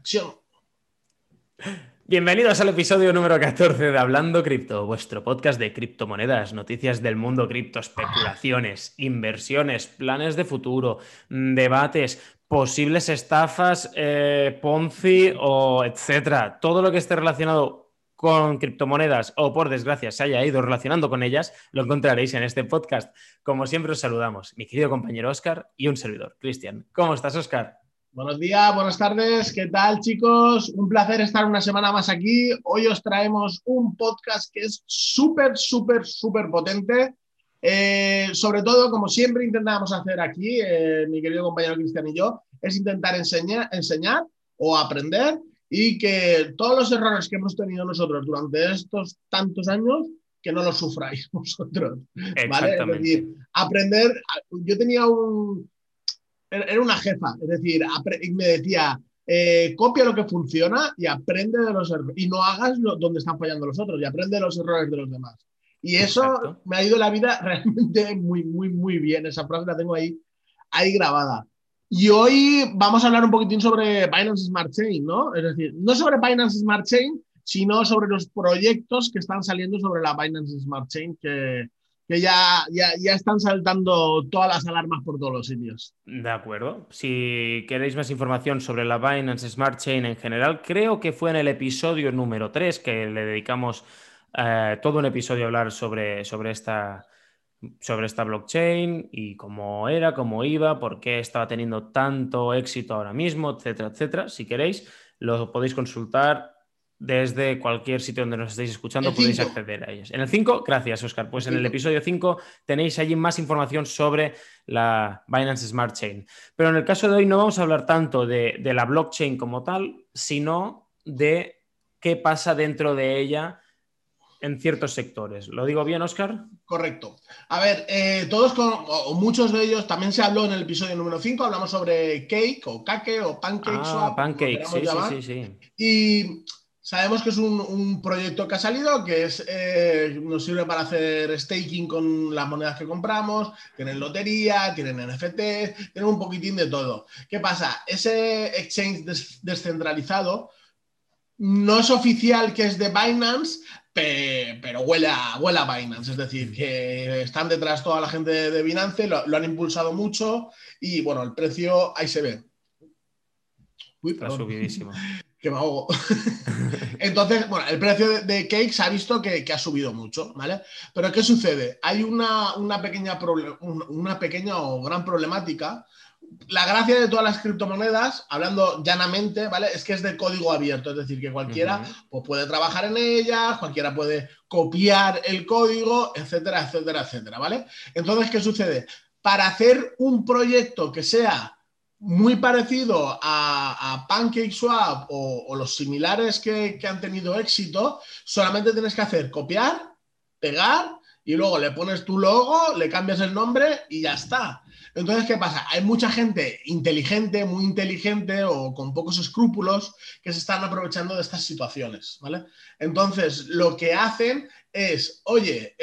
Acción. Bienvenidos al episodio número 14 de Hablando Cripto, vuestro podcast de criptomonedas, noticias del mundo cripto, especulaciones, inversiones, planes de futuro, debates, posibles estafas, Ponzi o etcétera. Todo lo que esté relacionado con criptomonedas o, por desgracia, se haya ido relacionando con ellas, lo encontraréis en este podcast. Como siempre, os saludamos mi querido compañero Óscar y un servidor, Cristian. ¿Cómo estás, Óscar? Buenos días, buenas tardes. ¿Qué tal, chicos? Un placer estar una semana más aquí. Hoy os traemos un podcast que es súper potente. Sobre todo, como siempre intentamos hacer aquí, mi querido compañero Cristian y yo, es intentar enseñar o aprender, y que todos los errores que hemos tenido nosotros durante estos tantos años, que no los sufráis vosotros, ¿vale? Es decir, aprender. Yo tenía era una jefa, es decir, me decía, copia lo que funciona y aprende de los errores, y no hagas donde están fallando los otros, y aprende de los errores de los demás. Y eso me ha ido la vida realmente muy bien. Esa frase la tengo ahí grabada. Y hoy vamos a hablar un poquitín sobre Binance Smart Chain, ¿no? Es decir, no sobre Binance Smart Chain, sino sobre los proyectos que están saliendo sobre la Binance Smart Chain, que ya están saltando todas las alarmas por todos los sitios. De acuerdo. Si queréis más información sobre la Binance Smart Chain en general, creo que fue en el episodio número 3 que le dedicamos todo un episodio a hablar sobre esta blockchain y cómo era, cómo iba, por qué estaba teniendo tanto éxito ahora mismo, etcétera, etcétera. Si queréis, lo podéis consultar desde cualquier sitio donde nos estéis escuchando, podéis acceder a ellas. En el 5, gracias, Óscar. Pues en el episodio 5 tenéis allí más información sobre la Binance Smart Chain. Pero en el caso de hoy no vamos a hablar tanto de la blockchain como tal, sino de qué pasa dentro de ella en ciertos sectores. ¿Lo digo bien, Óscar? Correcto. A ver, muchos de ellos, también se habló en el episodio número 5, hablamos sobre Cake o Cake o PancakeSwap. Ah, Pancake, sí. Y sabemos que es un proyecto que ha salido, que es, nos sirve para hacer staking con las monedas que compramos, tienen lotería, tienen NFTs, tienen un poquitín de todo. ¿Qué pasa? Ese exchange descentralizado no es oficial que es de Binance, pero huele a Binance, es decir, que están detrás toda la gente de Binance, lo han impulsado mucho y, bueno, el precio ahí se ve. Uy, está subidísimo. Que me ahogo. Entonces, bueno, el precio de Cake se ha visto que ha subido mucho, ¿vale? Pero ¿qué sucede? Hay una pequeña o gran problemática. La gracia de todas las criptomonedas, hablando llanamente, ¿vale?, es que es de código abierto, es decir, que cualquiera pues, puede trabajar en ellas, cualquiera puede copiar el código, etcétera, etcétera, etcétera, ¿vale? Entonces, ¿qué sucede? Para hacer un proyecto que sea muy parecido a PancakeSwap o los similares que han tenido éxito, solamente tienes que hacer copiar, pegar, y luego le pones tu logo, le cambias el nombre y ya está. Entonces, ¿qué pasa? Hay mucha gente inteligente, muy inteligente o con pocos escrúpulos que se están aprovechando de estas situaciones, ¿vale? Entonces, lo que hacen es, oye,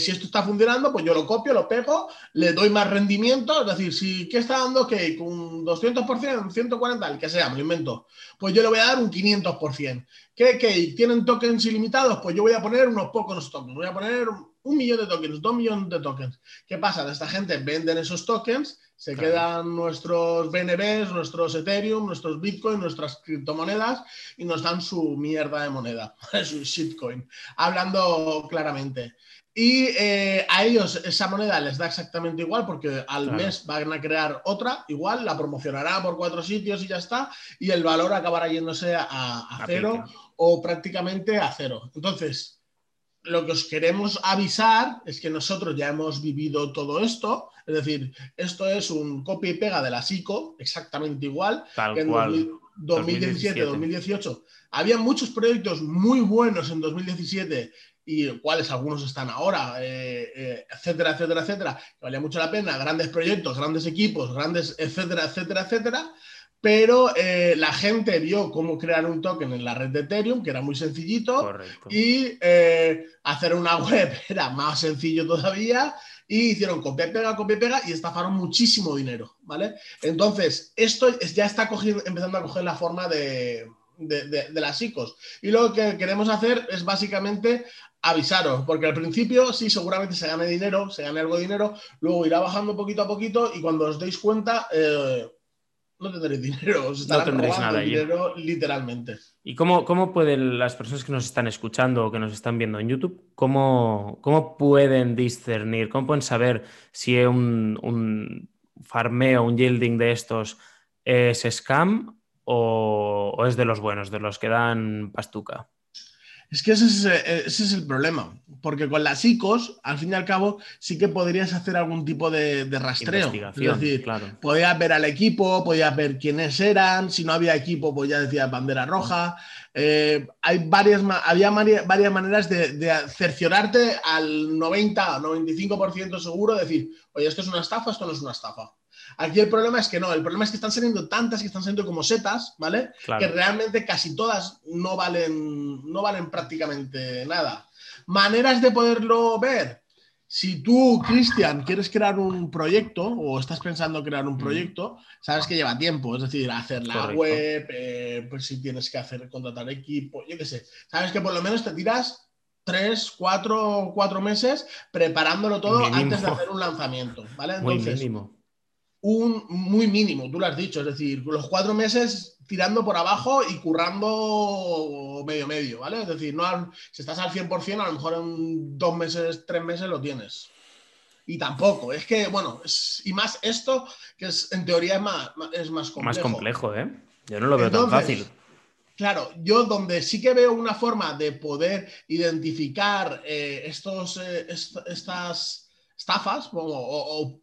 si esto está funcionando, pues yo lo copio, lo pego, le doy más rendimiento, es decir, si ¿qué está dando? ¿Qué? ¿Un 200%, 140%, el que sea, me lo invento? Pues yo le voy a dar un 500%. ¿Qué? ¿Tienen tokens ilimitados? Pues yo voy a poner unos pocos tokens, voy a poner 1 millón de tokens, 2 millones de tokens. ¿Qué pasa? Esta gente venden esos tokens, se quedan nuestros BNBs, nuestros Ethereum, nuestros Bitcoin, nuestras criptomonedas y nos dan su mierda de moneda, su shitcoin, hablando claramente. Y a ellos esa moneda les da exactamente igual porque al mes van a crear otra, igual, la promocionará por 4 sitios y ya está, y el valor acabará yéndose a cero o prácticamente a cero. Entonces, lo que os queremos avisar es que nosotros ya hemos vivido todo esto, es decir, esto es un copia y pega de la SICO, exactamente igual. Tal que en cual. 2017, 2018. Había muchos proyectos muy buenos en 2017 y cuáles algunos están ahora, etcétera, etcétera, etcétera. Valía mucho la pena, grandes proyectos, grandes equipos, grandes, etcétera, etcétera, etcétera. Pero la gente vio cómo crear un token en la red de Ethereum, que era muy sencillito. Correcto. Y hacer una web era más sencillo todavía, y hicieron copia y pega y estafaron muchísimo dinero, ¿vale? Entonces, esto ya está empezando a coger la forma de las ICOs. Y lo que queremos hacer es básicamente avisaros, porque al principio sí, seguramente se gane dinero, se gane algo de dinero, luego irá bajando poquito a poquito y cuando os deis cuenta... no tendréis dinero, os estarán robando nada dinero literalmente. ¿Y cómo pueden las personas que nos están escuchando o que nos están viendo en YouTube, cómo pueden discernir, cómo pueden saber si un farmeo, un yielding de estos es scam o es de los buenos, de los que dan pastuca? Es que ese es el problema, porque con las ICOs, al fin y al cabo, sí que podrías hacer algún tipo de rastreo. Es decir, claro, podías ver al equipo, podías ver quiénes eran, si no había equipo, pues ya decías bandera roja. Había varias maneras de cerciorarte al 90 o 95% seguro, decir, oye, esto es una estafa, esto no es una estafa. Aquí el problema es que no, el problema es que están saliendo tantas que están saliendo como setas, ¿vale? Claro. Que realmente casi todas no valen prácticamente nada. Maneras de poderlo ver. Si tú, Cristian, quieres crear un proyecto o estás pensando crear un proyecto, sabes que lleva tiempo, es decir, hacer la Correcto. Web, pues si tienes que contratar equipo, yo qué sé. Sabes que por lo menos te tiras 3, 4 meses preparándolo todo mínimo. Antes de hacer un lanzamiento, ¿vale? Entonces, muy mínimo. Muy mínimo, tú lo has dicho, es decir, los 4 meses tirando por abajo y currando medio, ¿vale? Es decir, si estás al 100%, a lo mejor en 2 meses, 3 meses lo tienes. Y tampoco, es que, bueno, y más esto, que es en teoría es más complejo. Más complejo, ¿eh? Yo no lo veo tan fácil. Claro, yo donde sí que veo una forma de poder identificar estas estafas o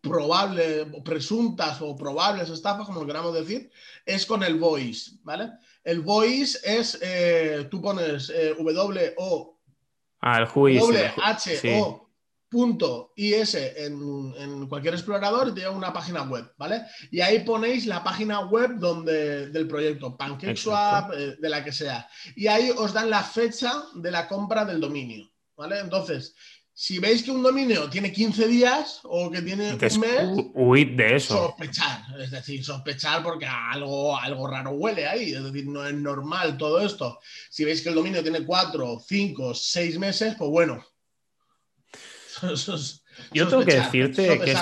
presuntas o probables estafas, como lo queramos decir, es con el voice, ¿vale? El voice es, tú pones who.is en cualquier explorador y te lleva una página web, ¿vale? Y ahí ponéis la página web del proyecto, PancakeSwap, de la que sea. Y ahí os dan la fecha de la compra del dominio, ¿vale? Entonces, si veis que un dominio tiene 15 días o que tiene un mes, huid de eso. Sospechar, es decir, porque algo raro huele ahí, es decir, no es normal todo esto. Si veis que el dominio tiene 4, 5, 6 meses, pues bueno. Yo tengo que decirte que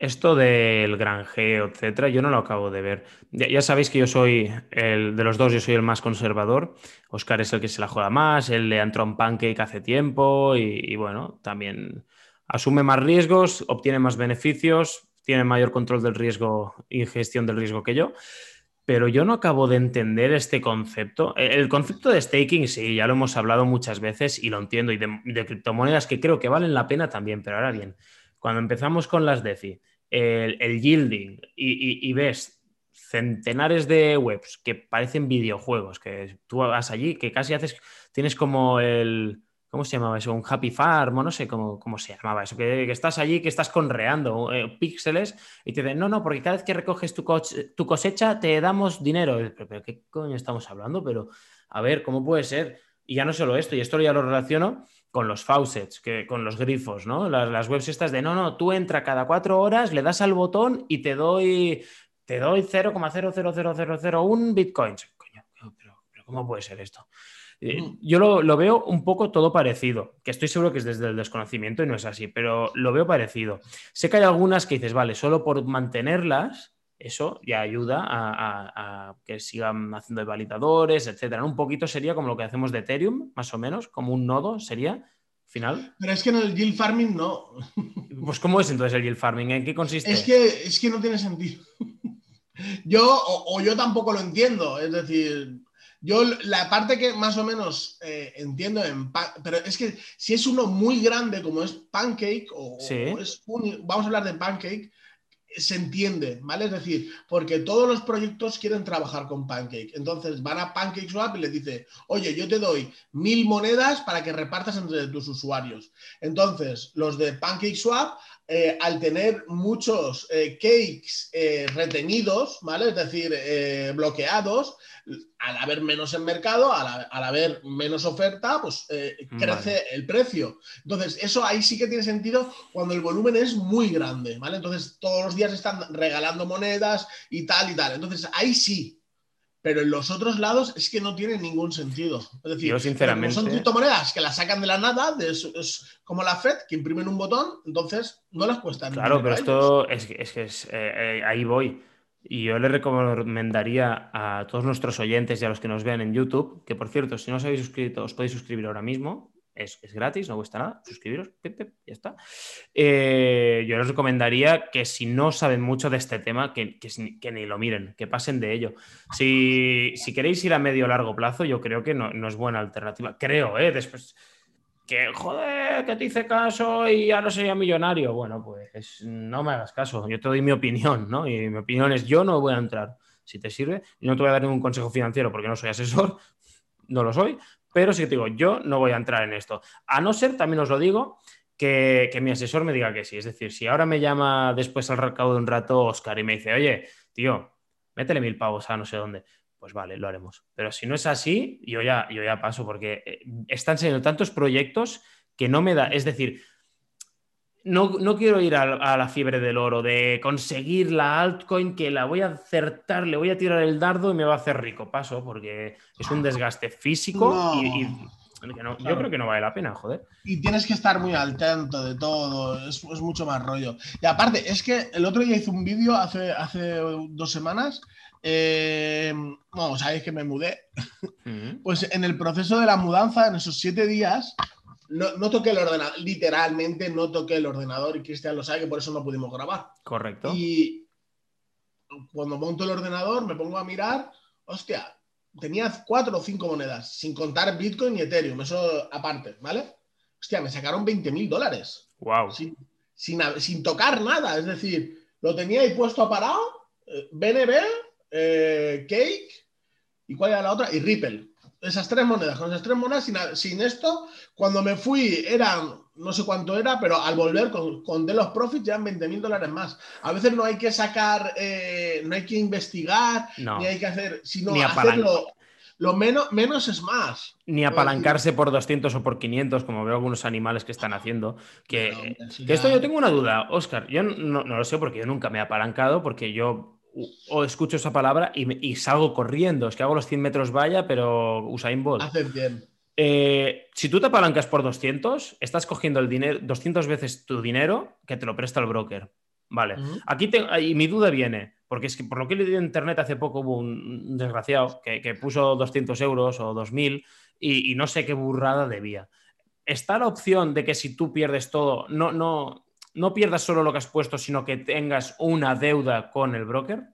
esto del granjeo, etcétera, yo no lo acabo de ver. Ya sabéis que yo soy de los dos, yo soy el más conservador. Óscar es el que se la juega más, él le entró un pancake hace tiempo y bueno, también asume más riesgos, obtiene más beneficios, tiene mayor control del riesgo y gestión del riesgo que yo. Pero yo no acabo de entender este concepto. El concepto de staking, sí, ya lo hemos hablado muchas veces y lo entiendo, y de criptomonedas que creo que valen la pena también, pero ahora bien, cuando empezamos con las DeFi, el yielding y ves centenares de webs que parecen videojuegos, que tú vas allí, que casi tienes como ¿cómo se llamaba eso? Un happy farm, o no sé cómo se llamaba eso, que estás allí, que estás conreando píxeles y te dicen, no, porque cada vez que recoges tu cosecha te damos dinero. ¿Pero qué coño estamos hablando? Pero a ver, ¿cómo puede ser? Y ya no solo esto, y esto ya lo relaciono con los faucets, con los grifos, ¿no? Las webs estas de no, tú entra cada 4 horas, le das al botón y te doy 0,00001 bitcoins. Coño, pero ¿cómo puede ser esto? Yo lo veo un poco todo parecido, que estoy seguro que es desde el desconocimiento y no es así, pero lo veo parecido. Sé que hay algunas que dices, vale, solo por mantenerlas, eso ya ayuda a que sigan haciendo validadores, etcétera. Un poquito sería como lo que hacemos de Ethereum, más o menos, como un nodo sería final. Pero es que en el yield farming no. Pues ¿cómo es entonces el yield farming? ¿En qué consiste? Es que no tiene sentido. Yo tampoco lo entiendo. Es decir, yo la parte que más o menos entiendo, pero es que si es uno muy grande como es Pancake, vamos a hablar de Pancake, se entiende, ¿vale? Es decir, porque todos los proyectos quieren trabajar con Pancake. Entonces van a PancakeSwap y les dice, oye, yo te doy 1000 monedas para que repartas entre tus usuarios. Entonces, los de PancakeSwap, al tener muchos cakes retenidos, ¿vale? Es decir, bloqueados, al haber menos en mercado, al haber menos oferta, pues crece el precio. Entonces, eso ahí sí que tiene sentido cuando el volumen es muy grande, ¿vale? Entonces, todos los días están regalando monedas y tal y tal. Entonces, ahí sí. Pero en los otros lados es que no tiene ningún sentido. Es decir, yo, sinceramente, son criptomonedas que las sacan de la nada, es como la Fed, que imprimen un botón, entonces no las cuestan. Claro, pero esto es que ahí voy. Y yo le recomendaría a todos nuestros oyentes y a los que nos vean en YouTube, que por cierto, si no os habéis suscrito, os podéis suscribir ahora mismo. Es gratis, no cuesta nada, suscribiros, pip, pip, ya está. Yo les recomendaría que si no saben mucho de este tema, que ni lo miren, que pasen de ello. Si queréis ir a medio o largo plazo, yo creo que no es buena alternativa. Creo, después que, joder, que te hice caso y ya no sería millonario. Bueno, pues no me hagas caso, yo te doy mi opinión, ¿no? Y mi opinión es, yo no voy a entrar, si te sirve. No te voy a dar ningún consejo financiero porque no soy asesor, no lo soy. Pero sí que te digo, yo no voy a entrar en esto. A no ser, también os lo digo, que mi asesor me diga que sí. Es decir, si ahora me llama después al cabo de un rato Oscar y me dice, oye, tío, métele 1000 pavos a no sé dónde, pues vale, lo haremos. Pero si no es así, yo ya paso, porque están saliendo tantos proyectos que no me da. Es decir, no quiero ir a la fiebre del oro, de conseguir la altcoin que la voy a acertar, le voy a tirar el dardo y me va a hacer rico. Paso, porque es un desgaste físico y claro. Yo creo que no vale la pena, joder. Y tienes que estar muy al tanto de todo, es mucho más rollo. Y aparte, es que el otro día hice un vídeo hace 2 semanas. Sabéis que me mudé. Pues en el proceso de la mudanza, en esos 7 días... No toqué el ordenador, literalmente no toqué el ordenador, y Cristian lo sabe, que por eso no pudimos grabar. Correcto. Y cuando monto el ordenador me pongo a mirar, hostia, tenía 4 o 5 monedas, sin contar Bitcoin y Ethereum, eso aparte, ¿vale? Hostia, me sacaron $20,000. Wow. Sin tocar nada, es decir, lo tenía ahí puesto a parado, BNB, Cake, ¿y cuál era la otra? Y Ripple. Con esas tres monedas, sin esto, cuando me fui eran, no sé cuánto era, pero al volver con de los profits ya eran $20,000 más. A veces no hay que sacar, no hay que investigar, ni hay que hacer, sino hacerlo lo menos es más. Ni apalancarse por 200 o por 500, como veo algunos animales que están haciendo. Que esto yo tengo una duda, Óscar, yo no lo sé porque yo nunca me he apalancado, porque yo... o escucho esa palabra y salgo corriendo. Es que hago los 100 metros valla, pero Usain Bolt. Haces bien. Si tú te apalancas por 200, estás cogiendo el dinero 200 veces tu dinero que te lo presta el broker. Vale. Uh-huh. Y mi duda viene, porque es que por lo que he leído en internet hace poco hubo un desgraciado que puso 200 euros o 2.000 y no sé qué burrada debía. ¿Está la opción de que si tú pierdes todo, no pierdas solo lo que has puesto, sino que tengas una deuda con el broker?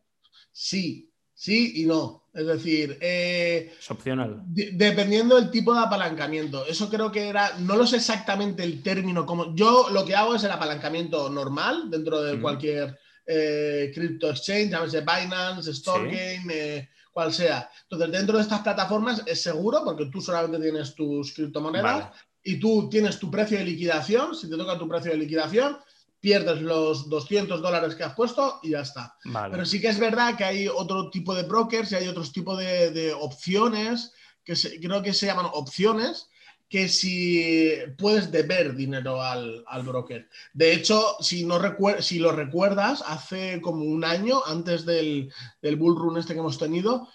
Sí y no. Es decir... es opcional. Dependiendo del tipo de apalancamiento. Eso creo que era... No lo sé exactamente el término. Yo lo que hago es el apalancamiento normal dentro de cualquier crypto exchange, llámese Binance, Storkane, cual sea. Entonces, dentro de estas plataformas es seguro porque tú solamente tienes tus criptomonedas. Vale. Y tú tienes tu precio de liquidación, si te toca tu precio de liquidación, pierdes los $200 que has puesto y ya está. Vale. Pero sí que es verdad que hay otro tipo de brokers y hay otros tipos de opciones, creo que se llaman opciones, que si puedes deber dinero al broker. De hecho, si lo recuerdas, hace como un año, antes del bull run este que hemos tenido,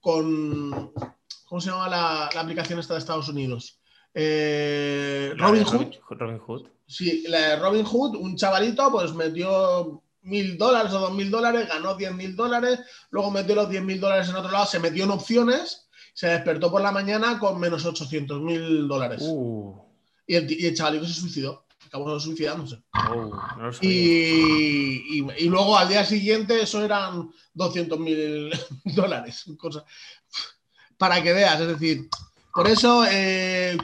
¿cómo se llama la aplicación esta de Estados Unidos? Robin Hood. Sí, la de Robin Hood, un chavalito pues metió $1,000 o $2,000, ganó $10,000, luego metió los $10,000 en otro lado, se metió en opciones, se despertó por la mañana con menos $800,000. Y el chavalito se suicidó, acabó suicidándose. No lo sabía. Y luego al día siguiente eso eran $200,000, cosa, para que veas, es decir... Por eso,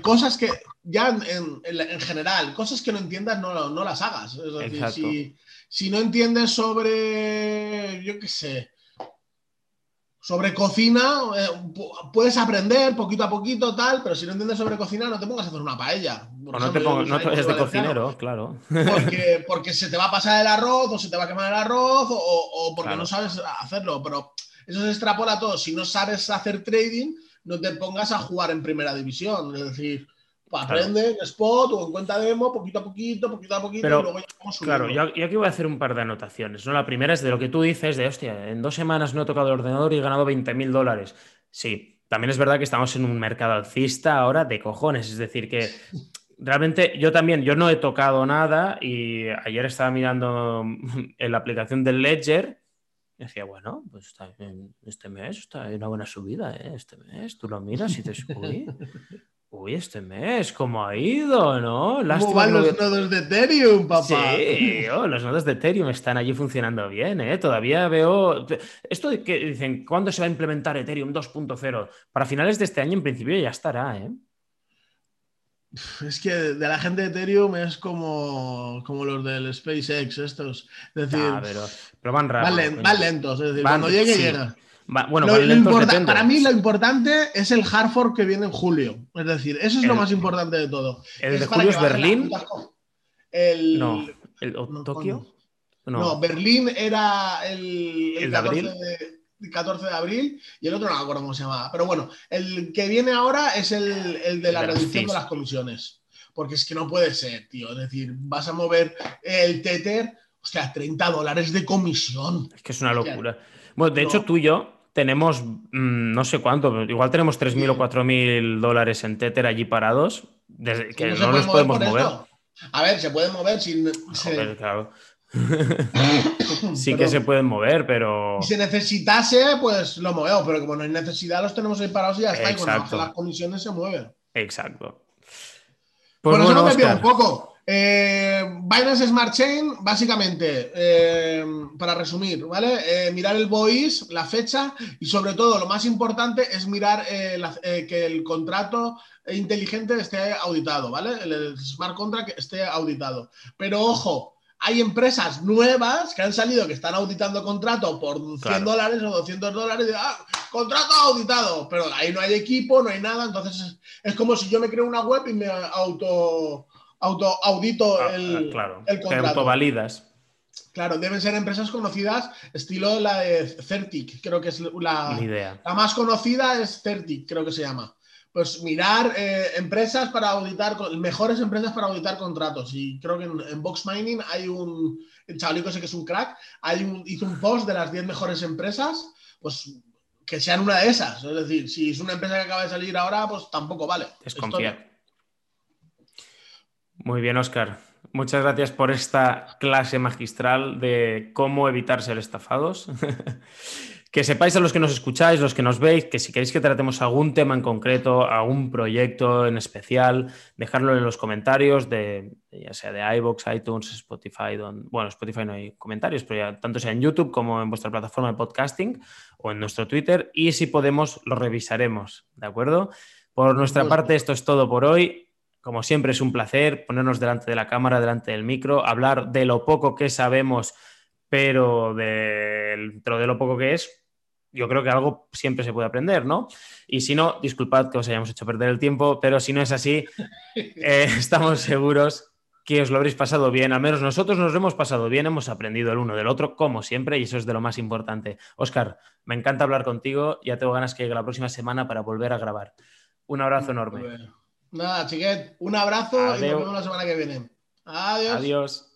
cosas que ya en general, cosas que no entiendas, no las hagas. Es decir, si, Si no entiendes sobre, yo qué sé, sobre cocina, puedes aprender poquito a poquito, tal, pero si no entiendes sobre cocina, no te pongas a hacer una paella. O no te pongas, no es de cocinero, claro. Porque se te va a pasar el arroz, o se te va a quemar el arroz, o porque no sabes hacerlo. Pero eso se extrapola a todo. Si no sabes hacer trading, no te pongas a jugar en primera división. Es decir, aprende en spot o en cuenta demo, poquito a poquito, pero, y luego ya vamos subiendo. Claro, yo aquí voy a hacer un par de anotaciones, ¿no? La primera es de lo que tú dices de, hostia, en 2 semanas no he tocado el ordenador y he ganado $20,000. Sí, también es verdad que estamos en un mercado alcista ahora de cojones, es decir, que realmente yo no he tocado nada y ayer estaba mirando en la aplicación del Ledger. Decía, bueno, pues está, este mes está una buena subida, ¿eh? Este mes, tú lo miras y te subí. Uy, este mes, ¿cómo ha ido, no? ¿Cómo van los nodos de Ethereum, papá? Sí, los nodos de Ethereum están allí funcionando bien, ¿eh? Todavía veo... Esto de que dicen, ¿cuándo se va a implementar Ethereum 2.0? Para finales de este año, en principio, ya estará, ¿eh? Es que de la gente de Ethereum es como los del SpaceX, estos. Es decir, pero van rápido. Van lentos, es decir, cuando llegue, llega. Bueno, para mí lo importante es el hard fork que viene en julio. Es decir, eso es lo más importante de todo. ¿El de julio es Berlín? No. ¿El Tokio? No, Berlín era el 14 de abril y el otro no me acuerdo cómo se llamaba. Pero bueno, el que viene ahora es el de la reducción de las comisiones. Porque es que no puede ser, tío. Es decir, vas a mover el Tether, o sea, $30 de comisión. Es que es una locura. Bueno, de hecho, tú y yo tenemos no sé cuánto, igual tenemos $3,000 o $4,000 en Tether allí parados, desde que no los podemos mover. A ver, se pueden mover sin... Joder, claro. Sí, pero que se pueden mover, pero... Si necesitase, pues lo movemos, pero como no hay necesidad, los tenemos ahí parados y ya está. Exacto. Y cuando las comisiones se mueven. Exacto. Pues bueno, eso me pide un poco. Binance Smart Chain, básicamente, para resumir, ¿vale? Mirar el BOIS, la fecha y sobre todo lo más importante es mirar que el contrato inteligente esté auditado, ¿vale? El smart contract esté auditado. Pero ojo, hay empresas nuevas que han salido que están auditando contrato por $100 o $200 y contrato auditado, pero ahí no hay equipo, no hay nada, entonces es como si yo me creo una web y me autoaudito el contrato. Te autovalidas. Claro, deben ser empresas conocidas, estilo la de Certic, creo que es la más conocida, es Certic, creo que se llama. Pues mirar empresas para auditar, mejores empresas para auditar contratos. Y creo que en Box Mining hay el Chablico sé que es un crack, hizo un post de las 10 mejores empresas, pues que sean una de esas. Es decir, si es una empresa que acaba de salir ahora, pues tampoco vale. Desconfiar. Muy bien, Óscar. Muchas gracias por esta clase magistral de cómo evitar ser estafados. Que sepáis a los que nos escucháis, los que nos veis, que si queréis que tratemos algún tema en concreto, algún proyecto en especial, dejadlo en los comentarios, ya sea de iVoox, iTunes, Spotify. Bueno, Spotify no hay comentarios, pero ya, tanto sea en YouTube como en vuestra plataforma de podcasting o en nuestro Twitter. Y si podemos, lo revisaremos, ¿de acuerdo? Por nuestra parte, esto es todo por hoy. Como siempre es un placer ponernos delante de la cámara, delante del micro, hablar de lo poco que sabemos, pero dentro de lo poco que es, yo creo que algo siempre se puede aprender, ¿no? Y si no, disculpad que os hayamos hecho perder el tiempo, pero si no es así, estamos seguros que os lo habréis pasado bien. Al menos nosotros nos lo hemos pasado bien, hemos aprendido el uno del otro, como siempre, y eso es de lo más importante. Óscar, me encanta hablar contigo, ya tengo ganas que llegue la próxima semana para volver a grabar. Un abrazo enorme. Nada, chiquet, un abrazo. Adiós. Y nos vemos la semana que viene. Adiós. Adiós.